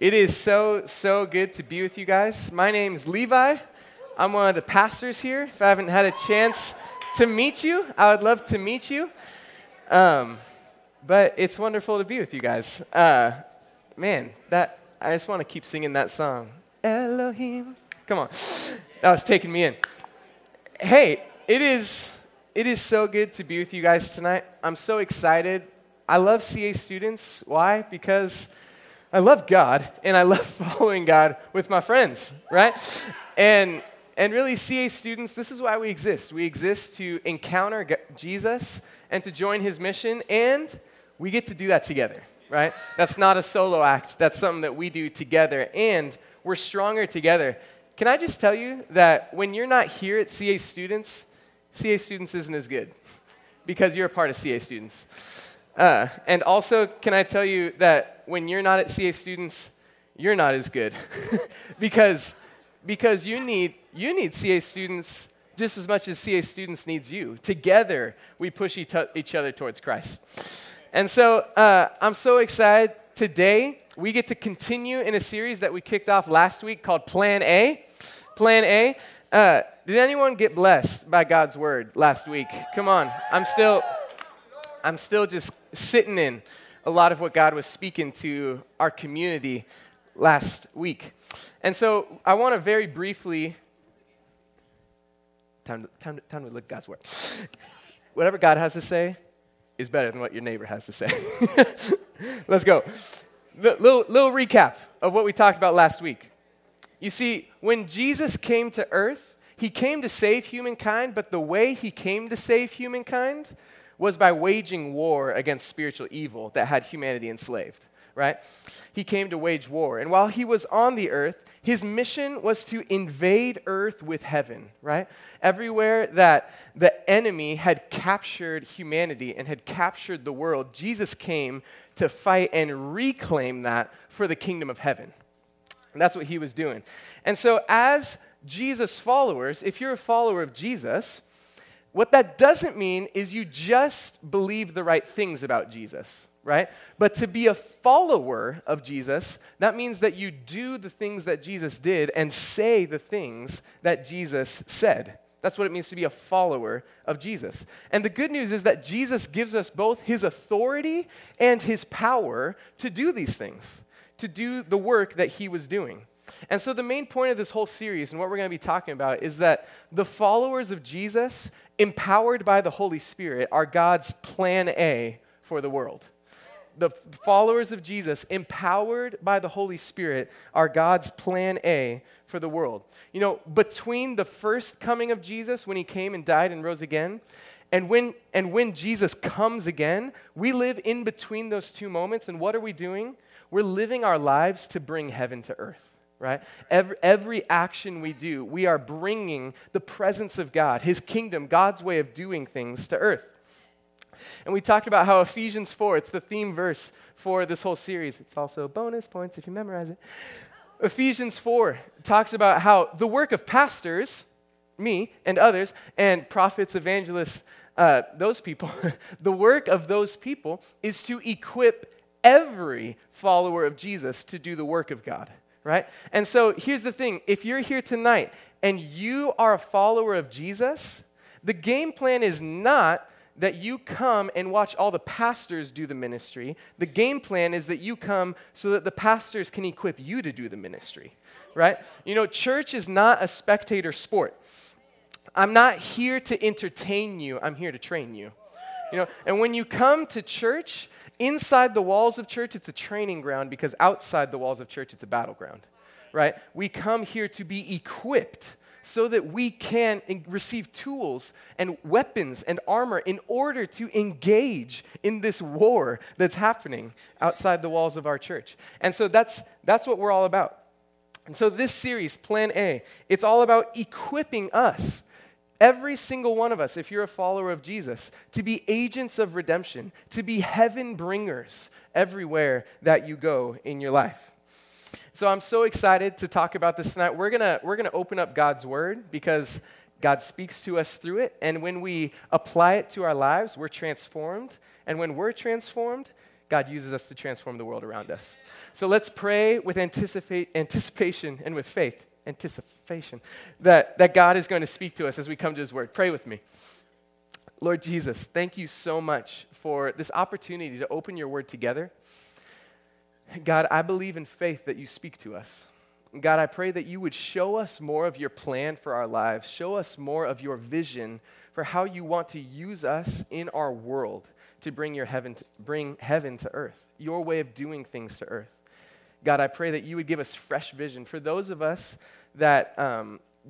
It is so good to be with you guys. My name's Levi. I'm one of the pastors here. If I haven't had a chance to meet you, I would love to meet you. But it's wonderful to be with you guys. I just want to keep singing that song. Elohim. Come on. That was taking me in. Hey, it is so good to be with you guys tonight. I'm so excited. I love CA Students. Why? Because I love God, and I love following God with my friends, right? And really, CA Students, this is why we exist. We exist to encounter Jesus and to join his mission, and we get to do that together, right? That's not a solo act. That's something that we do together, and we're stronger together. Can I just tell you that when you're not here at CA Students isn't as good because you're a part of CA Students. And also, can I tell you that when you're not at CA Students, you're not as good because you need CA Students just as much as CA Students needs you. Together, we push each other towards Christ. And so I'm so excited. Today, we get to continue in a series that we kicked off last week called Plan A. Plan A. Did anyone get blessed by God's word last week? Come on. I'm still just sitting in a lot of what God was speaking to our community last week. And so I want to very briefly, time to look at God's word. Whatever God has to say is better than what your neighbor has to say. Let's go. Little recap of what we talked about last week. You see, when Jesus came to earth, he came to save humankind, but the way he came to save humankind was by waging war against spiritual evil that had humanity enslaved, right? He came to wage war. And while he was on the earth, his mission was to invade earth with heaven, right? Everywhere that the enemy had captured humanity and had captured the world, Jesus came to fight and reclaim that for the kingdom of heaven. And that's what he was doing. And so as Jesus followers, if you're a follower of Jesus, what that doesn't mean is you just believe the right things about Jesus, right? But to be a follower of Jesus, that means that you do the things that Jesus did and say the things that Jesus said. That's what it means to be a follower of Jesus. And the good news is that Jesus gives us both his authority and his power to do these things, to do the work that he was doing. And so the main point of this whole series and what we're going to be talking about is that the followers of Jesus, empowered by the Holy Spirit, are God's plan A for the world. The followers of Jesus, empowered by the Holy Spirit, are God's plan A for the world. You know, between the first coming of Jesus, when he came and died and rose again, and when Jesus comes again, we live in between those two moments. And what are we doing? We're living our lives to bring heaven to earth. Right? Every action we do, we are bringing the presence of God, his kingdom, God's way of doing things to earth. And we talked about how Ephesians 4, it's the theme verse for this whole series. It's also bonus points if you memorize it. Ephesians 4 talks about how the work of pastors, me and others, and prophets, evangelists, those people, the work of those people is to equip every follower of Jesus to do the work of God. Right? And so here's the thing. If you're here tonight and you are a follower of Jesus, the game plan is not that you come and watch all the pastors do the ministry. The game plan is that you come so that the pastors can equip you to do the ministry. Right? You know, church is not a spectator sport. I'm not here to entertain you. I'm here to train you. You know, and when you come to church, inside the walls of church, it's a training ground, because outside the walls of church, it's a battleground, right? We come here to be equipped so that we can receive tools and weapons and armor in order to engage in this war that's happening outside the walls of our church. And so that's what we're all about. And so this series, Plan A, it's all about equipping us, every single one of us, if you're a follower of Jesus, to be agents of redemption, to be heaven bringers everywhere that you go in your life. So I'm so excited to talk about this tonight. We're gonna open up God's word, because God speaks to us through it, and when we apply it to our lives, we're transformed, and when we're transformed, God uses us to transform the world around us. So let's pray with anticipation and with faith, that God is going to speak to us as we come to his word. Pray with me. Lord Jesus, thank you so much for this opportunity to open your word together. God, I believe in faith that you speak to us. God, I pray that you would show us more of your plan for our lives. Show us more of your vision for how you want to use us in our world to bring heaven to earth, your way of doing things to earth. God, I pray that you would give us fresh vision for those of us that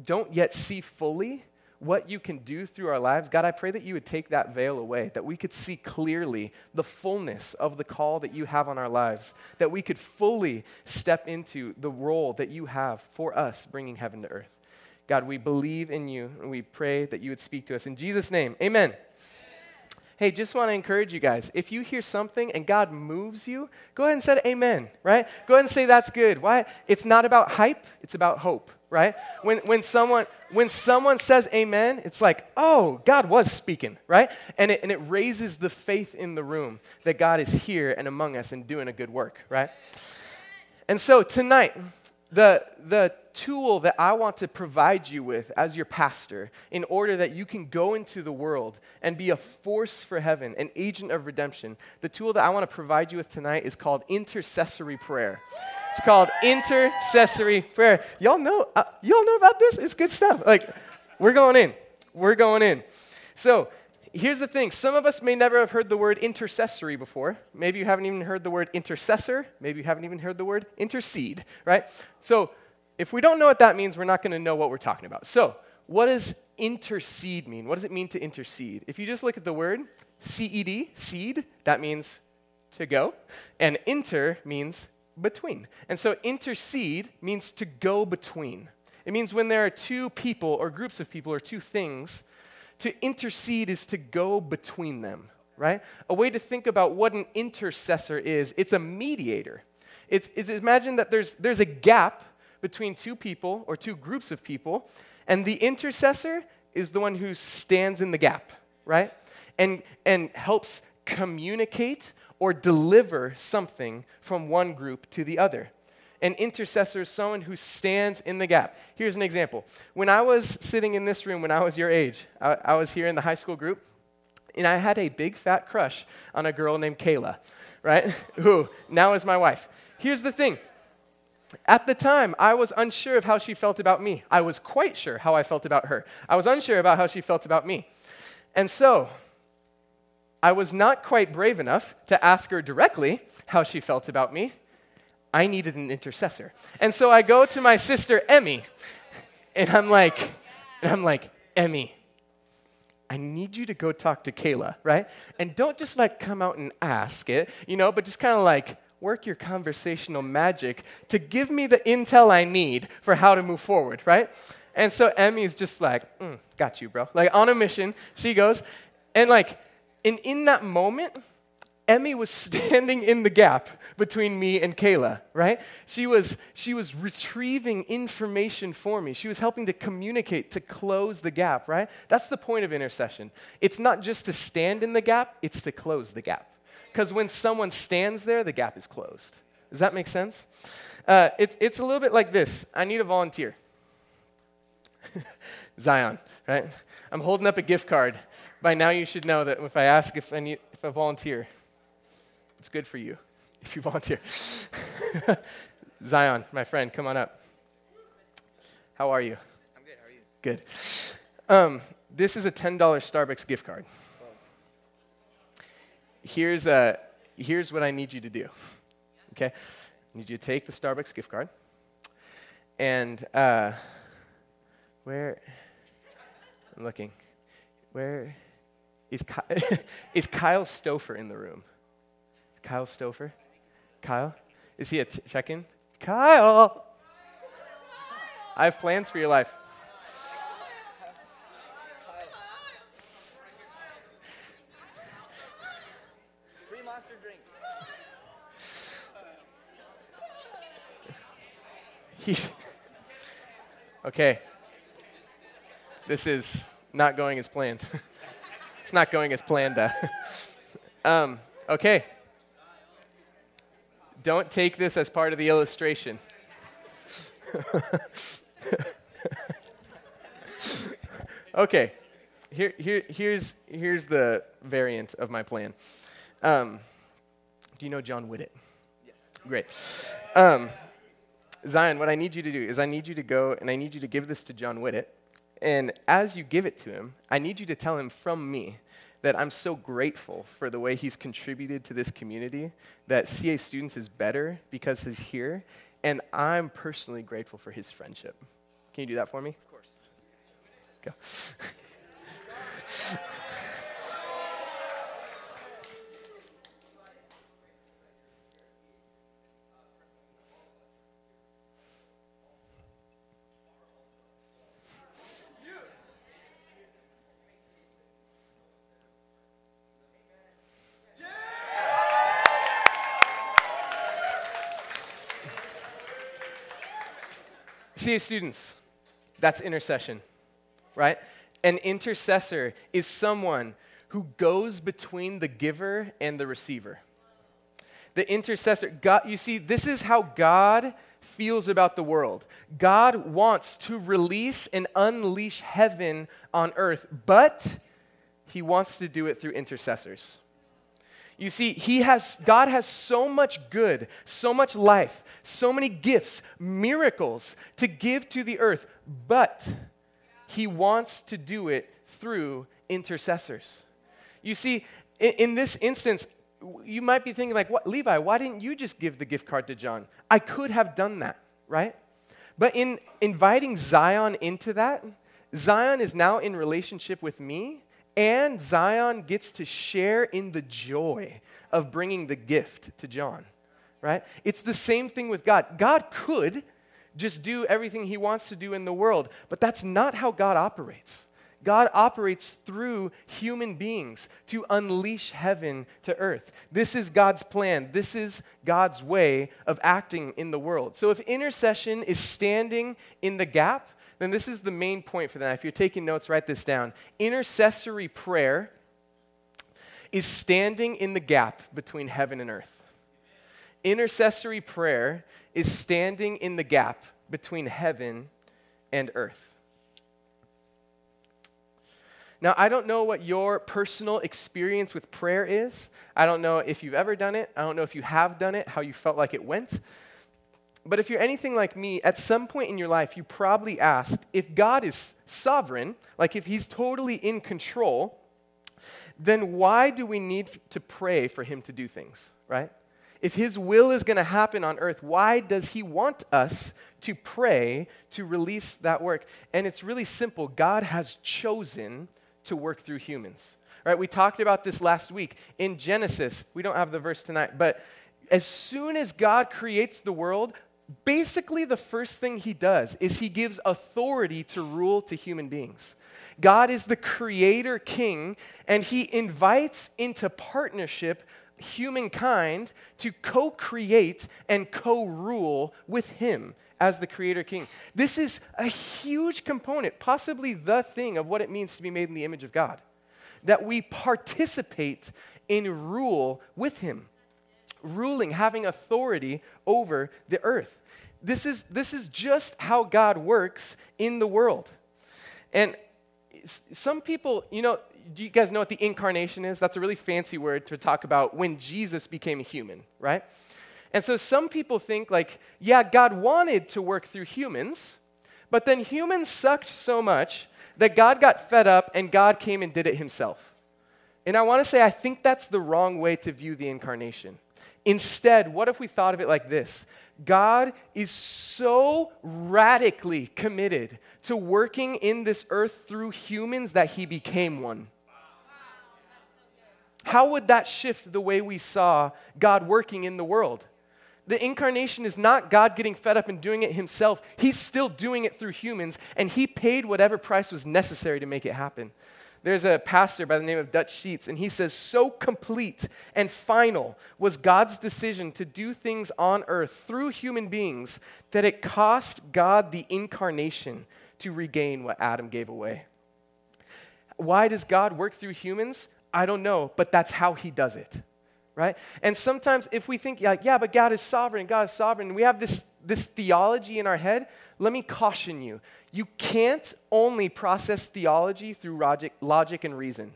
don't yet see fully what you can do through our lives. God, I pray that you would take that veil away, that we could see clearly the fullness of the call that you have on our lives, that we could fully step into the role that you have for us, bringing heaven to earth. God, we believe in you, and we pray that you would speak to us. In Jesus' name, amen. Hey, just want to encourage you guys. If you hear something and God moves you, go ahead and say amen, right? Go ahead and say that's good. Why? It's not about hype, it's about hope, right? When someone says amen, it's like, oh, God was speaking, right? And it raises the faith in the room that God is here and among us and doing a good work, right? And so tonight, the tool that I want to provide you with as your pastor in order that you can go into the world and be a force for heaven, an agent of redemption, the tool that I want to provide you with tonight is called intercessory prayer. It's called intercessory prayer. Y'all know about this? It's good stuff. Like, we're going in. So here's the thing. Some of us may never have heard the word intercessory before. Maybe you haven't even heard the word intercessor. Maybe you haven't even heard the word intercede, right? So if we don't know what that means, we're not going to know what we're talking about. So what does intercede mean? What does it mean to intercede? If you just look at the word, C-E-D, seed, that means to go, and inter means between. And so intercede means to go between. It means when there are two people or groups of people or two things, to intercede is to go between them, right? A way to think about what an intercessor is, it's a mediator. It's imagine that there's a gap between two people or two groups of people, and the intercessor is the one who stands in the gap, right? And helps communicate or deliver something from one group to the other. An intercessor is someone who stands in the gap. Here's an example. When I was sitting in this room when I was your age, I was here in the high school group, and I had a big fat crush on a girl named Kayla, right? Who now is my wife. Here's the thing. At the time, I was unsure of how she felt about me. I was quite sure how I felt about her. I was unsure about how she felt about me. And so I was not quite brave enough to ask her directly how she felt about me. I needed an intercessor. And so I go to my sister, Emmy, and I'm like, Emmy, I need you to go talk to Kayla, right? And don't just like come out and ask it, but just kind of like, work your conversational magic to give me the intel I need for how to move forward, right? And so Emmy's just like, got you, bro. Like, on a mission, she goes. And in that moment, Emmy was standing in the gap between me and Kayla, right? She was retrieving information for me. She was helping to communicate, to close the gap, right? That's the point of intercession. It's not just to stand in the gap, it's to close the gap. Because when someone stands there, the gap is closed. Does that make sense? It's a little bit like this. I need a volunteer. Zion, right? I'm holding up a gift card. By now you should know that if I ask if I volunteer, it's good for you if you volunteer. Zion, my friend, come on up. How are you? I'm good. How are you? Good. This is a $10 Starbucks gift card. Here's what I need you to do, okay? I need you to take the Starbucks gift card, and where is is Kyle Stouffer in the room? Kyle Stouffer? Kyle? Is he a check-in? Kyle! I have plans for your life. Okay, this is not going as planned. It's not going as planned. Okay, Don't take this as part of the illustration. Okay, here's the variant of my plan. Do you know John Wittit? Yes. Great. Zion, what I need you to do is I need you to go and I need you to give this to John Wittit. And as you give it to him, I need you to tell him from me that I'm so grateful for the way he's contributed to this community, that CA Students is better because he's here, and I'm personally grateful for his friendship. Can you do that for me? Of course. Go. CA Students, that's intercession, right? An intercessor is someone who goes between the giver and the receiver. The intercessor, God, you see, this is how God feels about the world. God wants to release and unleash heaven on earth, but he wants to do it through intercessors. You see, God has so much good, so much life, so many gifts, miracles to give to the earth, but he wants to do it through intercessors. You see, in this instance, you might be thinking like, "What, Levi, why didn't you just give the gift card to John? I could have done that, right?" But in inviting Zion into that, Zion is now in relationship with me, and Zion gets to share in the joy of bringing the gift to John, right? It's the same thing with God. God could just do everything he wants to do in the world, but that's not how God operates. God operates through human beings to unleash heaven to earth. This is God's plan. This is God's way of acting in the world. So if intercession is standing in the gap, then this is the main point for that. If you're taking notes, write this down. Intercessory prayer is standing in the gap between heaven and earth. Intercessory prayer is standing in the gap between heaven and earth. Now, I don't know what your personal experience with prayer is. I don't know if you've ever done it. I don't know if you have done it, how you felt like it went. But if you're anything like me, at some point in your life, you probably asked, if God is sovereign, like if he's totally in control, then why do we need to pray for him to do things, right? If his will is going to happen on earth, why does he want us to pray to release that work? And it's really simple. God has chosen to work through humans, right? We talked about this last week. In Genesis, we don't have the verse tonight, but as soon as God creates the world, basically the first thing he does is he gives authority to rule to human beings. God is the creator king, and he invites into partnership humankind to co-create and co-rule with him as the creator king. This is a huge component, possibly the thing of what it means to be made in the image of God, that we participate in rule with him. Ruling, having authority over the earth. This is just how God works in the world. And some people, do you guys know what the incarnation is? That's a really fancy word to talk about when Jesus became a human, right? And so some people think God wanted to work through humans, but then humans sucked so much that God got fed up and God came and did it himself. And I want to say I think that's the wrong way to view the incarnation. Instead, what if we thought of it like this? God is so radically committed to working in this earth through humans that he became one. How would that shift the way we saw God working in the world? The incarnation is not God getting fed up and doing it himself. He's still doing it through humans, and he paid whatever price was necessary to make it happen. There's a pastor by the name of Dutch Sheets, and he says, so complete and final was God's decision to do things on earth through human beings that it cost God the incarnation to regain what Adam gave away. Why does God work through humans? I don't know, but that's how he does it. right? And sometimes if we think, like, yeah, but God is sovereign, and we have this theology in our head, let me caution you. You can't only process theology through logic and reason.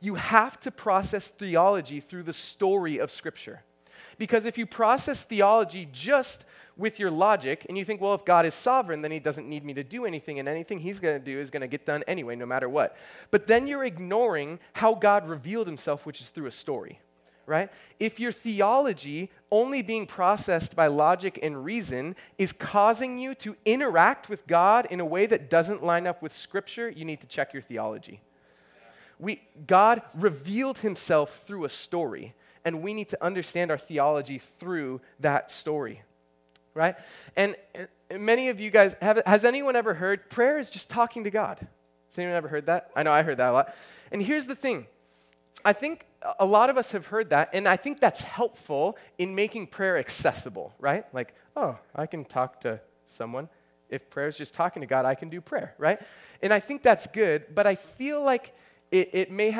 You have to process theology through the story of Scripture. Because if you process theology just with your logic, and you think, well, if God is sovereign, then he doesn't need me to do anything, and anything he's going to do is going to get done anyway, no matter what. But then you're ignoring how God revealed himself, which is through a story, right? If your theology only being processed by logic and reason is causing you to interact with God in a way that doesn't line up with Scripture, you need to check your theology. God revealed himself through a story, and we need to understand our theology through that story, right? And many of you guys, has anyone ever heard prayer is just talking to God? Has anyone ever heard that? I know I heard that a lot. And here's the thing. I think a lot of us have heard that, and I think that's helpful in making prayer accessible, right? Like, oh, I can talk to someone. If prayer is just talking to God, I can do prayer, right? And I think that's good, but I feel like it may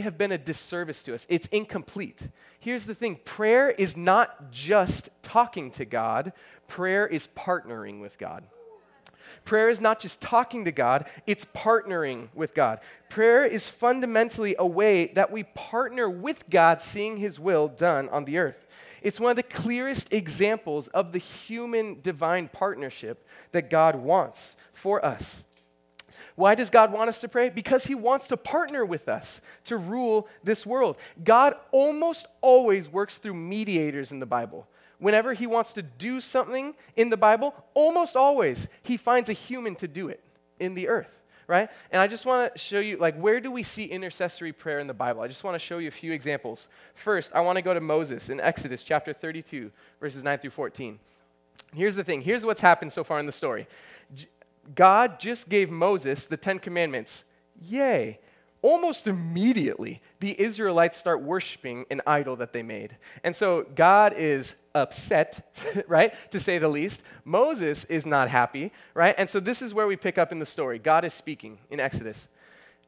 have been a disservice to us. It's incomplete. Here's the thing. Prayer is not just talking to God. Prayer is partnering with God. Prayer is not just talking to God, it's partnering with God. Prayer is fundamentally a way that we partner with God seeing his will done on the earth. It's one of the clearest examples of the human-divine partnership that God wants for us. Why does God want us to pray? Because he wants to partner with us to rule this world. God almost always works through mediators in the Bible. Whenever he wants to do something in the Bible, almost always he finds a human to do it in the earth, right? And I just want to show you, like, where do we see intercessory prayer in the Bible? I just want to show you a few examples. First, I want to go to Moses in Exodus chapter 32, verses 9 through 14. Here's the thing. Here's what's happened so far in the story. God just gave Moses the Ten Commandments. Yay. Almost immediately, the Israelites start worshiping an idol that they made. And so God is upset, right, to say the least. Moses is not happy, right? And so this is where we pick up in the story. God is speaking in Exodus.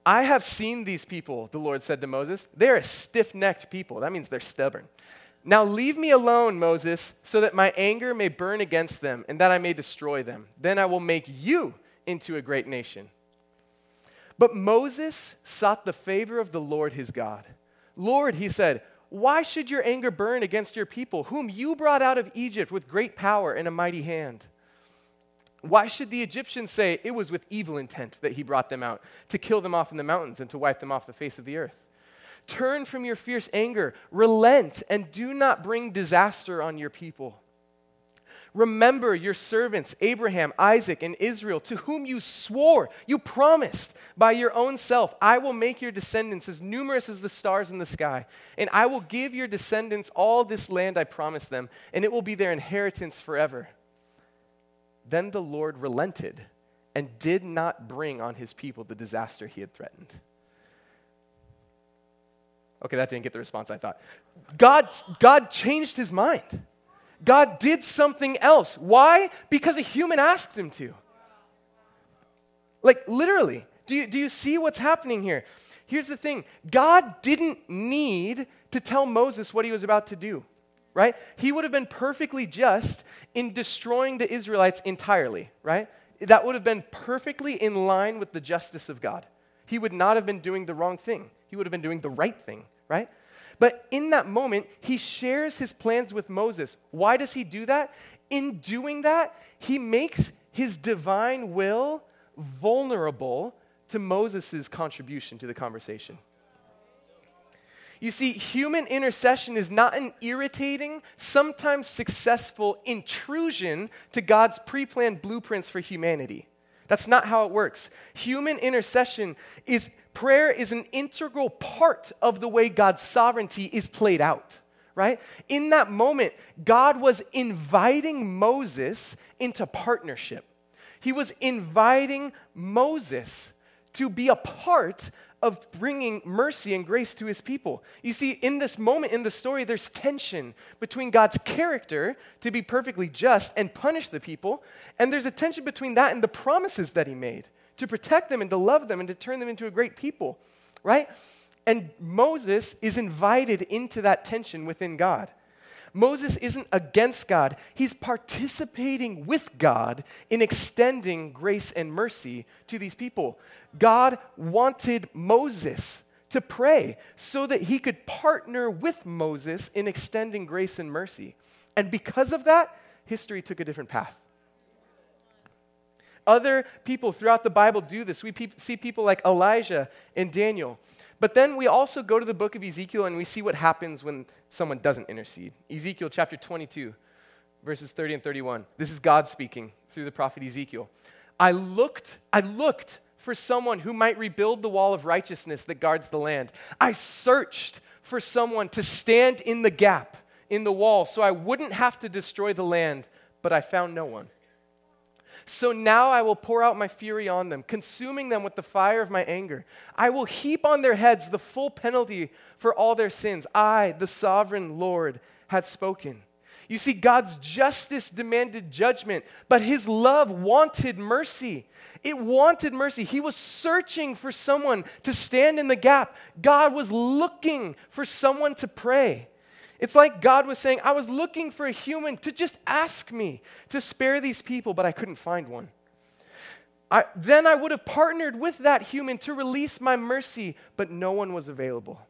I have seen these people, the Lord said to Moses. They're a stiff-necked people. That means they're stubborn. Now leave me alone, Moses, so that my anger may burn against them and that I may destroy them. Then I will make you into a great nation. But Moses sought the favor of the Lord his God. Lord, he said, why should your anger burn against your people, whom you brought out of Egypt with great power and a mighty hand? Why should the Egyptians say it was with evil intent that he brought them out, to kill them off in the mountains and to wipe them off the face of the earth? Turn from your fierce anger, relent, and do not bring disaster on your people. Remember your servants, Abraham, Isaac, and Israel, to whom you swore, you promised by your own self, I will make your descendants as numerous as the stars in the sky, and I will give your descendants all this land I promised them, and it will be their inheritance forever. Then the Lord relented and did not bring on his people the disaster he had threatened. Okay, that didn't get the response I thought. God changed his mind. God did something else. Why? Because a human asked him to. Like, literally. Do you see what's happening here? Here's the thing. God didn't need to tell Moses what he was about to do, right? He would have been perfectly just in destroying the Israelites entirely, right? That would have been perfectly in line with the justice of God. He would not have been doing the wrong thing. He would have been doing the right thing, right? But in that moment, he shares his plans with Moses. Why does he do that? In doing that, he makes his divine will vulnerable to Moses' contribution to the conversation. You see, human intercession is not an irritating, sometimes successful intrusion to God's pre-planned blueprints for humanity. That's not how it works. Human intercession is... Prayer is an integral part of the way God's sovereignty is played out, right? In that moment, God was inviting Moses into partnership. He was inviting Moses to be a part of bringing mercy and grace to his people. You see, in this moment in the story, there's tension between God's character to be perfectly just and punish the people, and there's a tension between that and the promises that he made, to protect them and to love them and to turn them into a great people, right? And Moses is invited into that tension within God. Moses isn't against God. He's participating with God in extending grace and mercy to these people. God wanted Moses to pray so that he could partner with Moses in extending grace and mercy. And because of that, history took a different path. Other people throughout the Bible do this. We see people like Elijah and Daniel. But then we also go to the book of Ezekiel and we see what happens when someone doesn't intercede. Ezekiel chapter 22, verses 30 and 31. This is God speaking through the prophet Ezekiel. I looked for someone who might rebuild the wall of righteousness that guards the land. I searched for someone to stand in the gap in the wall so I wouldn't have to destroy the land, but I found no one. So now I will pour out my fury on them, consuming them with the fire of my anger. I will heap on their heads the full penalty for all their sins. I, the sovereign Lord, had spoken. You see, God's justice demanded judgment, but his love wanted mercy. It wanted mercy. He was searching for someone to stand in the gap. God was looking for someone to pray. It's like God was saying, I was looking for a human to just ask me to spare these people, but I couldn't find one. Then I would have partnered with that human to release my mercy, but no one was available.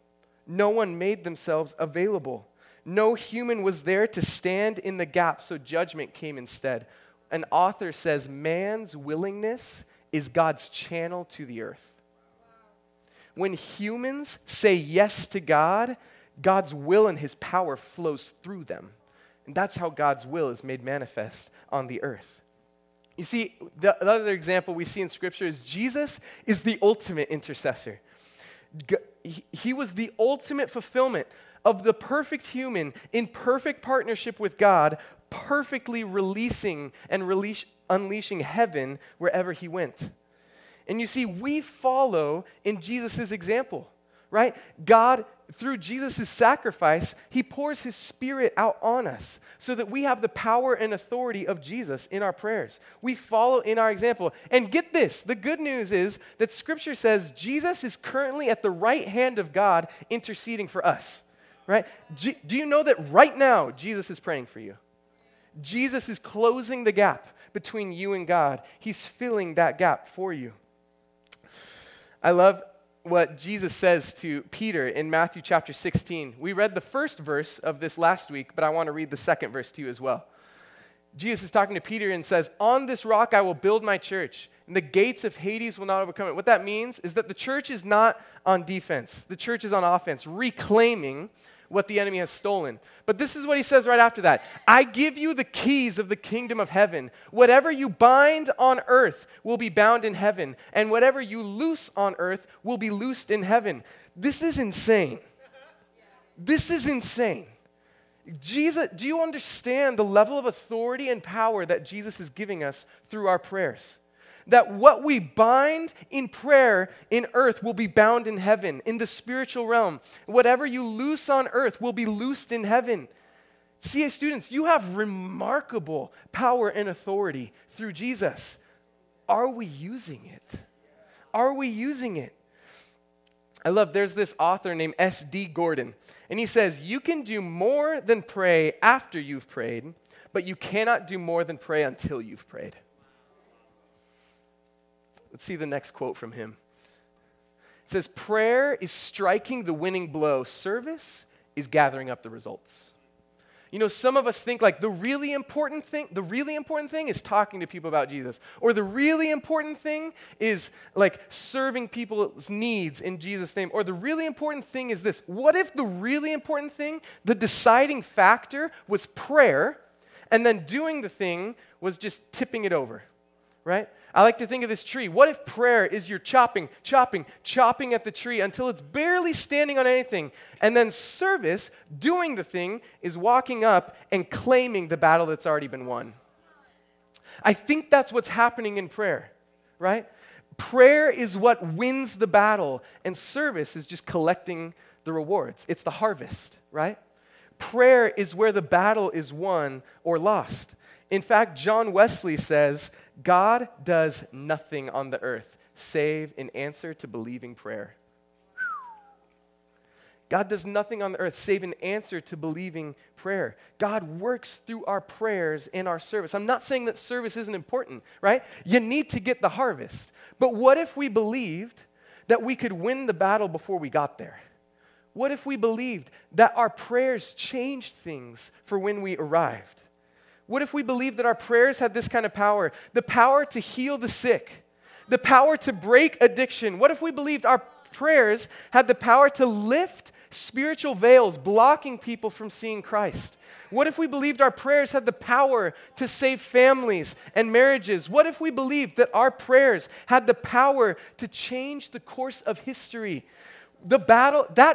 No one made themselves available. No human was there to stand in the gap, so judgment came instead. An author says, man's willingness is God's channel to the earth. When humans say yes to God, God's will and his power flows through them. And that's how God's will is made manifest on the earth. You see, the other example we see in Scripture is Jesus is the ultimate intercessor. He was the ultimate fulfillment of the perfect human in perfect partnership with God, perfectly releasing and unleashing heaven wherever he went. And you see, we follow in Jesus' example, right? God, through Jesus' sacrifice, he pours his Spirit out on us so that we have the power and authority of Jesus in our prayers. We follow in our example. And get this, the good news is that Scripture says Jesus is currently at the right hand of God interceding for us, right? Do you know that right now Jesus is praying for you? Jesus is closing the gap between you and God. He's filling that gap for you. I love what Jesus says to Peter in Matthew chapter 16. We read the first verse of this last week, but I want to read the second verse to you as well. Jesus is talking to Peter and says, on this rock I will build my church, and the gates of Hades will not overcome it. What that means is that the church is not on defense. The church is on offense, reclaiming what the enemy has stolen. But this is what he says right after that. I give you the keys of the kingdom of heaven. Whatever you bind on earth will be bound in heaven, and whatever you loose on earth will be loosed in heaven. This is insane. This is insane. Jesus, do you understand the level of authority and power that Jesus is giving us through our prayers? That what we bind in prayer in earth will be bound in heaven, in the spiritual realm. Whatever you loose on earth will be loosed in heaven. CA students, you have remarkable power and authority through Jesus. Are we using it? Are we using it? I love, there's this author named S.D. Gordon, and he says, you can do more than pray after you've prayed, but you cannot do more than pray until you've prayed. Let's see the next quote from him. It says, prayer is striking the winning blow. Service is gathering up the results. You know, some of us think like the really important thing is talking to people about Jesus. Or the really important thing is like serving people's needs in Jesus' name. Or the really important thing is this. What if the really important thing, the deciding factor was prayer, and then doing the thing was just tipping it over, right? I like to think of this tree. What if prayer is you're chopping at the tree until it's barely standing on anything? And then service, doing the thing, is walking up and claiming the battle that's already been won. I think that's what's happening in prayer, right? Prayer is what wins the battle, and service is just collecting the rewards. It's the harvest, right? Prayer is where the battle is won or lost. In fact, John Wesley says, God does nothing on the earth save in answer to believing prayer. God does nothing on the earth save an answer to believing prayer. God works through our prayers and our service. I'm not saying that service isn't important, right? You need to get the harvest. But what if we believed that we could win the battle before we got there? What if we believed that our prayers changed things for when we arrived? What if we believed that our prayers had this kind of power, the power to heal the sick, the power to break addiction? What if we believed our prayers had the power to lift spiritual veils, blocking people from seeing Christ? What if we believed our prayers had the power to save families and marriages? What if we believed that our prayers had the power to change the course of history? That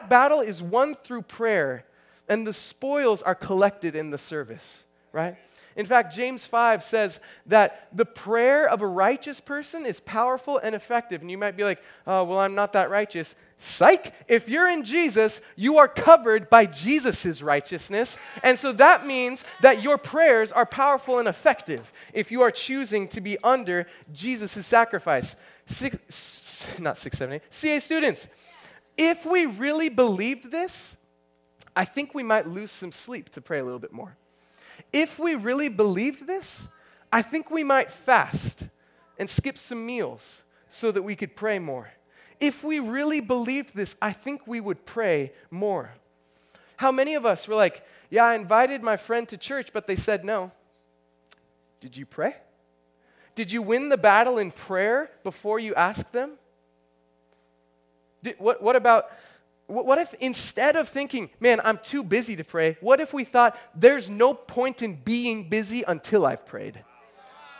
battle is won through prayer, and the spoils are collected in the service, right? In fact, James 5 says that the prayer of a righteous person is powerful and effective. And you might be like, oh, well, I'm not that righteous. Psych! If you're in Jesus, you are covered by Jesus' righteousness. And so that means that your prayers are powerful and effective if you are choosing to be under Jesus' sacrifice. CA students, if we really believed this, I think we might lose some sleep to pray a little bit more. If we really believed this, I think we might fast and skip some meals so that we could pray more. If we really believed this, I think we would pray more. How many of us were like, yeah, I invited my friend to church, but they said no. Did you pray? Did you win the battle in prayer before you asked them? What if instead of thinking, man, I'm too busy to pray, what if we thought there's no point in being busy until I've prayed?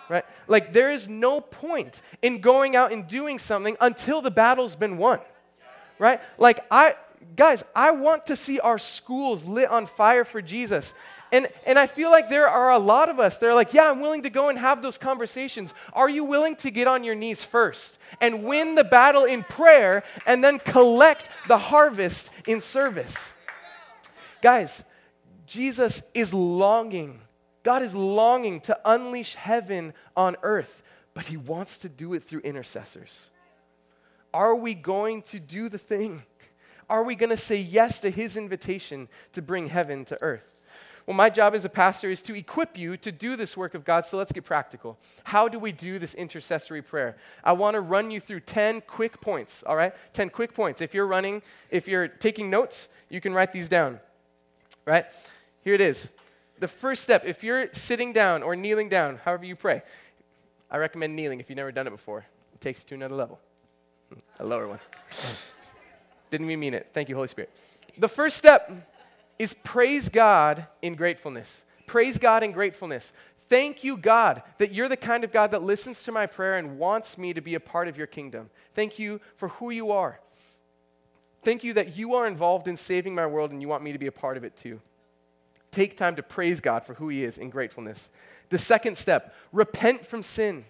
Right? Like there is no point in going out and doing something until the battle's been won. Right? Like I want to see our schools lit on fire for Jesus. And I feel like there are a lot of us that are like, yeah, I'm willing to go and have those conversations. Are you willing to get on your knees first and win the battle in prayer and then collect the harvest in service? Guys, Jesus is longing. God is longing to unleash heaven on earth, but he wants to do it through intercessors. Are we going to do the thing? Are we going to say yes to his invitation to bring heaven to earth? Well, my job as a pastor is to equip you to do this work of God, so let's get practical. How do we do this intercessory prayer? I want to run you through 10 quick points, all right? 10 quick points. If you're taking notes, you can write these down, right? Here it is. The first step, if you're sitting down or kneeling down, however you pray, I recommend kneeling if you've never done it before. It takes you to another level, a lower one. Didn't we mean it? Thank you, Holy Spirit. The first step is praise God in gratefulness. Praise God in gratefulness. Thank you, God, that you're the kind of God that listens to my prayer and wants me to be a part of your kingdom. Thank you for who you are. Thank you that you are involved in saving my world and you want me to be a part of it too. Take time to praise God for who he is in gratefulness. The second step, repent from sin.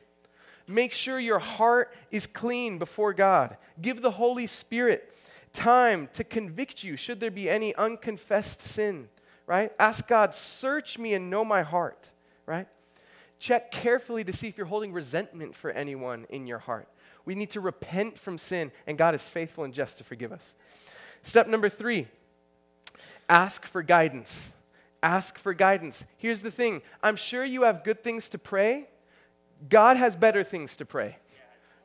Make sure your heart is clean before God. Give the Holy Spirit time to convict you should there be any unconfessed sin, right? Ask God, search me and know my heart, right? Check carefully to see if you're holding resentment for anyone in your heart. We need to repent from sin, and God is faithful and just to forgive us. Step number 3, ask for guidance. Ask for guidance. Here's the thing. I'm sure you have good things to pray. God has better things to pray.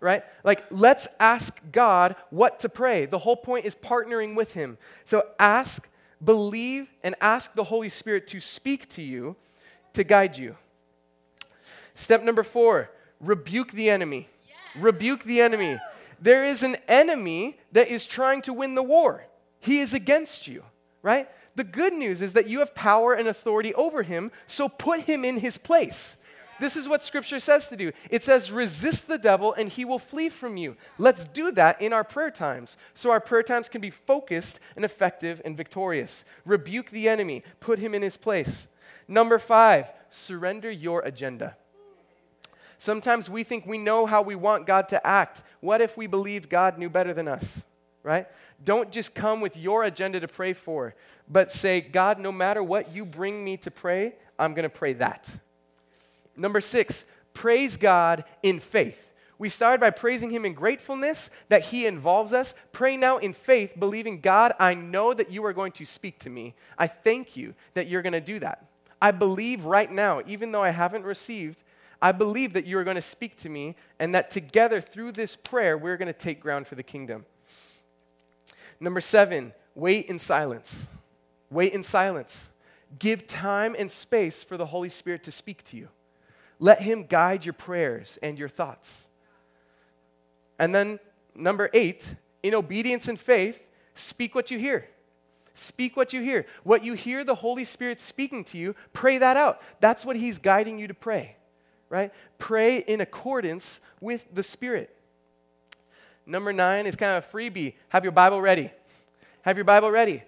Right? Like, let's ask God what to pray. The whole point is partnering with him. So ask, believe, and ask the Holy Spirit to speak to you, to guide you. Step number 4, rebuke the enemy. Yeah. Rebuke the enemy. There is an enemy that is trying to win the war. He is against you, right? The good news is that you have power and authority over him, so put him in his place. This is what Scripture says to do. It says, resist the devil and he will flee from you. Let's do that in our prayer times, so our prayer times can be focused and effective and victorious. Rebuke the enemy. Put him in his place. Number 5, surrender your agenda. Sometimes we think we know how we want God to act. What if we believed God knew better than us, right? Don't just come with your agenda to pray for, but say, God, no matter what you bring me to pray, I'm going to pray that. Number 6, praise God in faith. We started by praising him in gratefulness that he involves us. Pray now in faith, believing, God, I know that you are going to speak to me. I thank you that you're going to do that. I believe right now, even though I haven't received, I believe that you are going to speak to me and that together through this prayer, we're going to take ground for the kingdom. Number 7, wait in silence. Wait in silence. Give time and space for the Holy Spirit to speak to you. Let him guide your prayers and your thoughts. And then number 8, in obedience and faith, speak what you hear. Speak what you hear. What you hear the Holy Spirit speaking to you, pray that out. That's what he's guiding you to pray, right? Pray in accordance with the Spirit. Number 9 is kind of a freebie. Have your Bible ready. Have your Bible ready.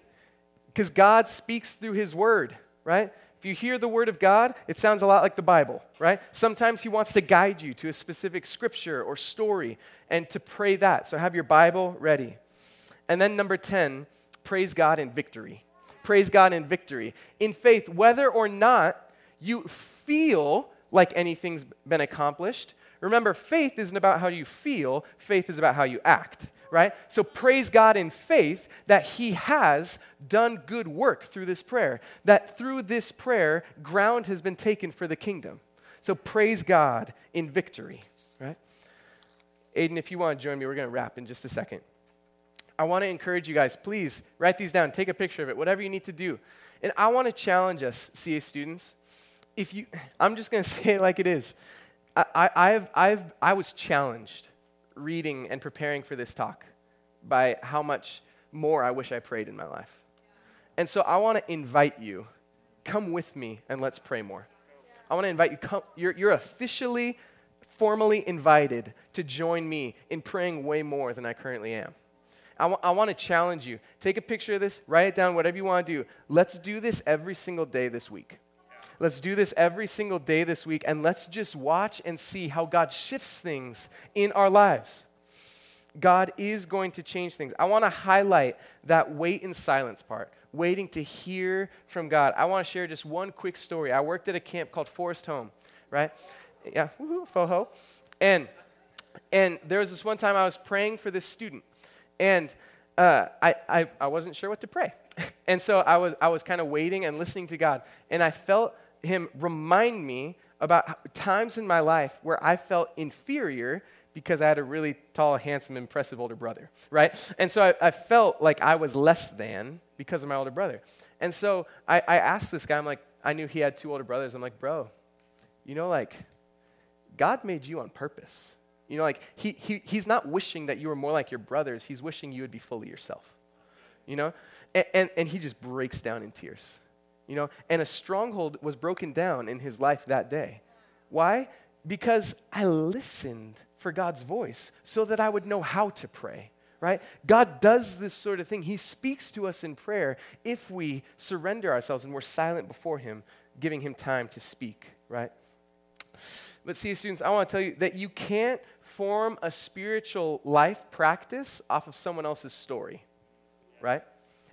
Because God speaks through his word, right? If you hear the word of God, it sounds a lot like the Bible, right? Sometimes he wants to guide you to a specific scripture or story and to pray that. So have your Bible ready. And then number 10, praise God in victory. Praise God in victory. In faith, whether or not you feel like anything's been accomplished, remember, faith isn't about how you feel. Faith is about how you act, right? So praise God in faith that he has done good work through this prayer, that through this prayer, ground has been taken for the kingdom. So praise God in victory, right? Aiden, if you want to join me, we're going to wrap in just a second. I want to encourage you guys, please write these down, take a picture of it, whatever you need to do. And I want to challenge us, CA students. I'm just going to say it like it is. I was challenged reading and preparing for this talk by how much more I wish I prayed in my life. And so I want to invite you, come with me and let's pray more. I want to invite you, come, you're officially, formally invited to join me in praying way more than I currently am. I want to challenge you. Take a picture of this, write it down, whatever you want to do. Let's do this every single day this week. Let's do this every single day this week, and let's just watch and see how God shifts things in our lives. God is going to change things. I want to highlight that wait in silence part, waiting to hear from God. I want to share just one quick story. I worked at a camp called Forest Home, right? Yeah, woohoo, fo-ho. And there was this one time I was praying for this student, and I wasn't sure what to pray. And so I was kind of waiting and listening to God, and I felt him remind me about times in my life where I felt inferior because I had a really tall, handsome, impressive older brother, right? And so I felt like I was less than because of my older brother. And so I asked this guy, I'm like, I knew he had 2 older brothers. I'm like, bro, you know, like, God made you on purpose. You know, like, he's not wishing that you were more like your brothers. He's wishing you would be fully yourself, you know? And he just breaks down in tears. You know, and a stronghold was broken down in his life that day. Why? Because I listened for God's voice so that I would know how to pray, right? God does this sort of thing. He speaks to us in prayer if we surrender ourselves and we're silent before him, giving him time to speak, right? But see, students, I want to tell you that you can't form a spiritual life practice off of someone else's story, right?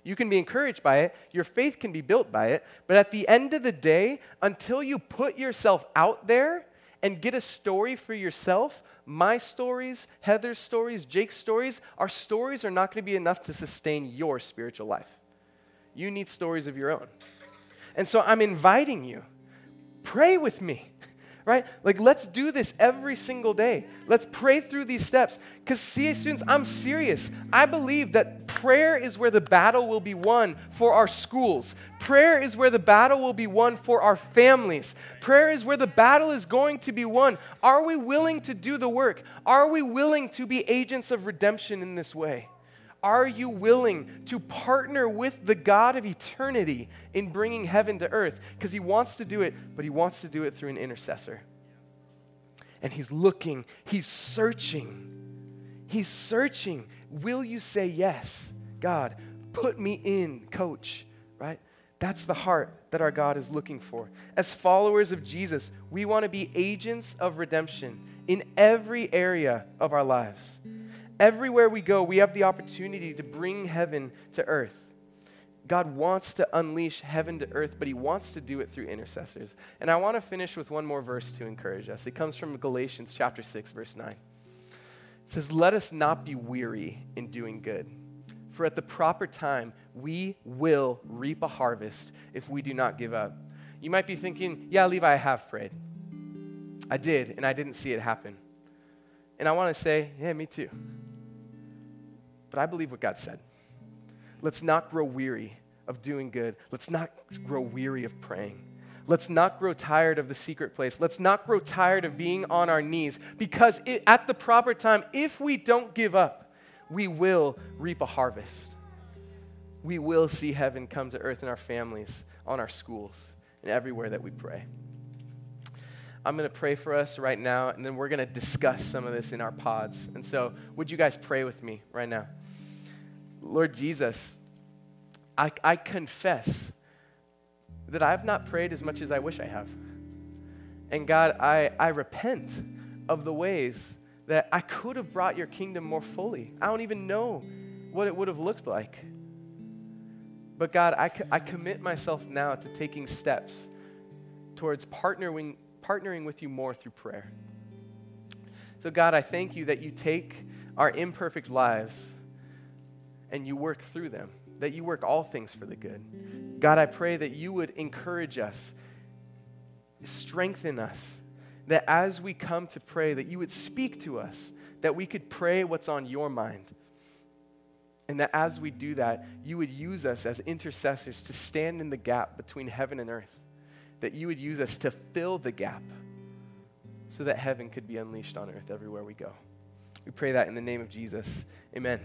You can be encouraged by it. Your faith can be built by it. But at the end of the day, until you put yourself out there and get a story for yourself, my stories, Heather's stories, Jake's stories, our stories are not going to be enough to sustain your spiritual life. You need stories of your own. And so I'm inviting you, pray with me, right? Like, let's do this every single day. Let's pray through these steps. Because CA students, I'm serious. I believe that prayer is where the battle will be won for our schools. Prayer is where the battle will be won for our families. Prayer is where the battle is going to be won. Are we willing to do the work? Are we willing to be agents of redemption in this way? Are you willing to partner with the God of eternity in bringing heaven to earth? Because he wants to do it, but he wants to do it through an intercessor. And he's looking, he's searching. He's searching. Will you say yes? God, put me in, coach, right? That's the heart that our God is looking for. As followers of Jesus, we want to be agents of redemption in every area of our lives. Everywhere we go, we have the opportunity to bring heaven to earth. God wants to unleash heaven to earth, but he wants to do it through intercessors. And I want to finish with one more verse to encourage us. It comes from Galatians chapter 6, verse 9. It says, let us not be weary in doing good, for at the proper time, we will reap a harvest if we do not give up. You might be thinking, yeah, Levi, I have prayed. I did, and I didn't see it happen. And I want to say, yeah, me too. But I believe what God said. Let's not grow weary of doing good. Let's not grow weary of praying. Let's not grow tired of the secret place. Let's not grow tired of being on our knees, because at the proper time, if we don't give up, we will reap a harvest. We will see heaven come to earth in our families, on our schools, and everywhere that we pray. I'm going to pray for us right now, and then we're going to discuss some of this in our pods. And so, would you guys pray with me right now? Lord Jesus, I confess that I have not prayed as much as I wish I have. And God, I repent of the ways that I could have brought your kingdom more fully. I don't even know what it would have looked like. But God, I commit myself now to taking steps towards partnering with you more through prayer. So God, I thank you that you take our imperfect lives and you work through them, that you work all things for the good. God, I pray that you would encourage us, strengthen us, that as we come to pray, that you would speak to us, that we could pray what's on your mind. And that as we do that, you would use us as intercessors to stand in the gap between heaven and earth, that you would use us to fill the gap so that heaven could be unleashed on earth everywhere we go. We pray that in the name of Jesus. Amen.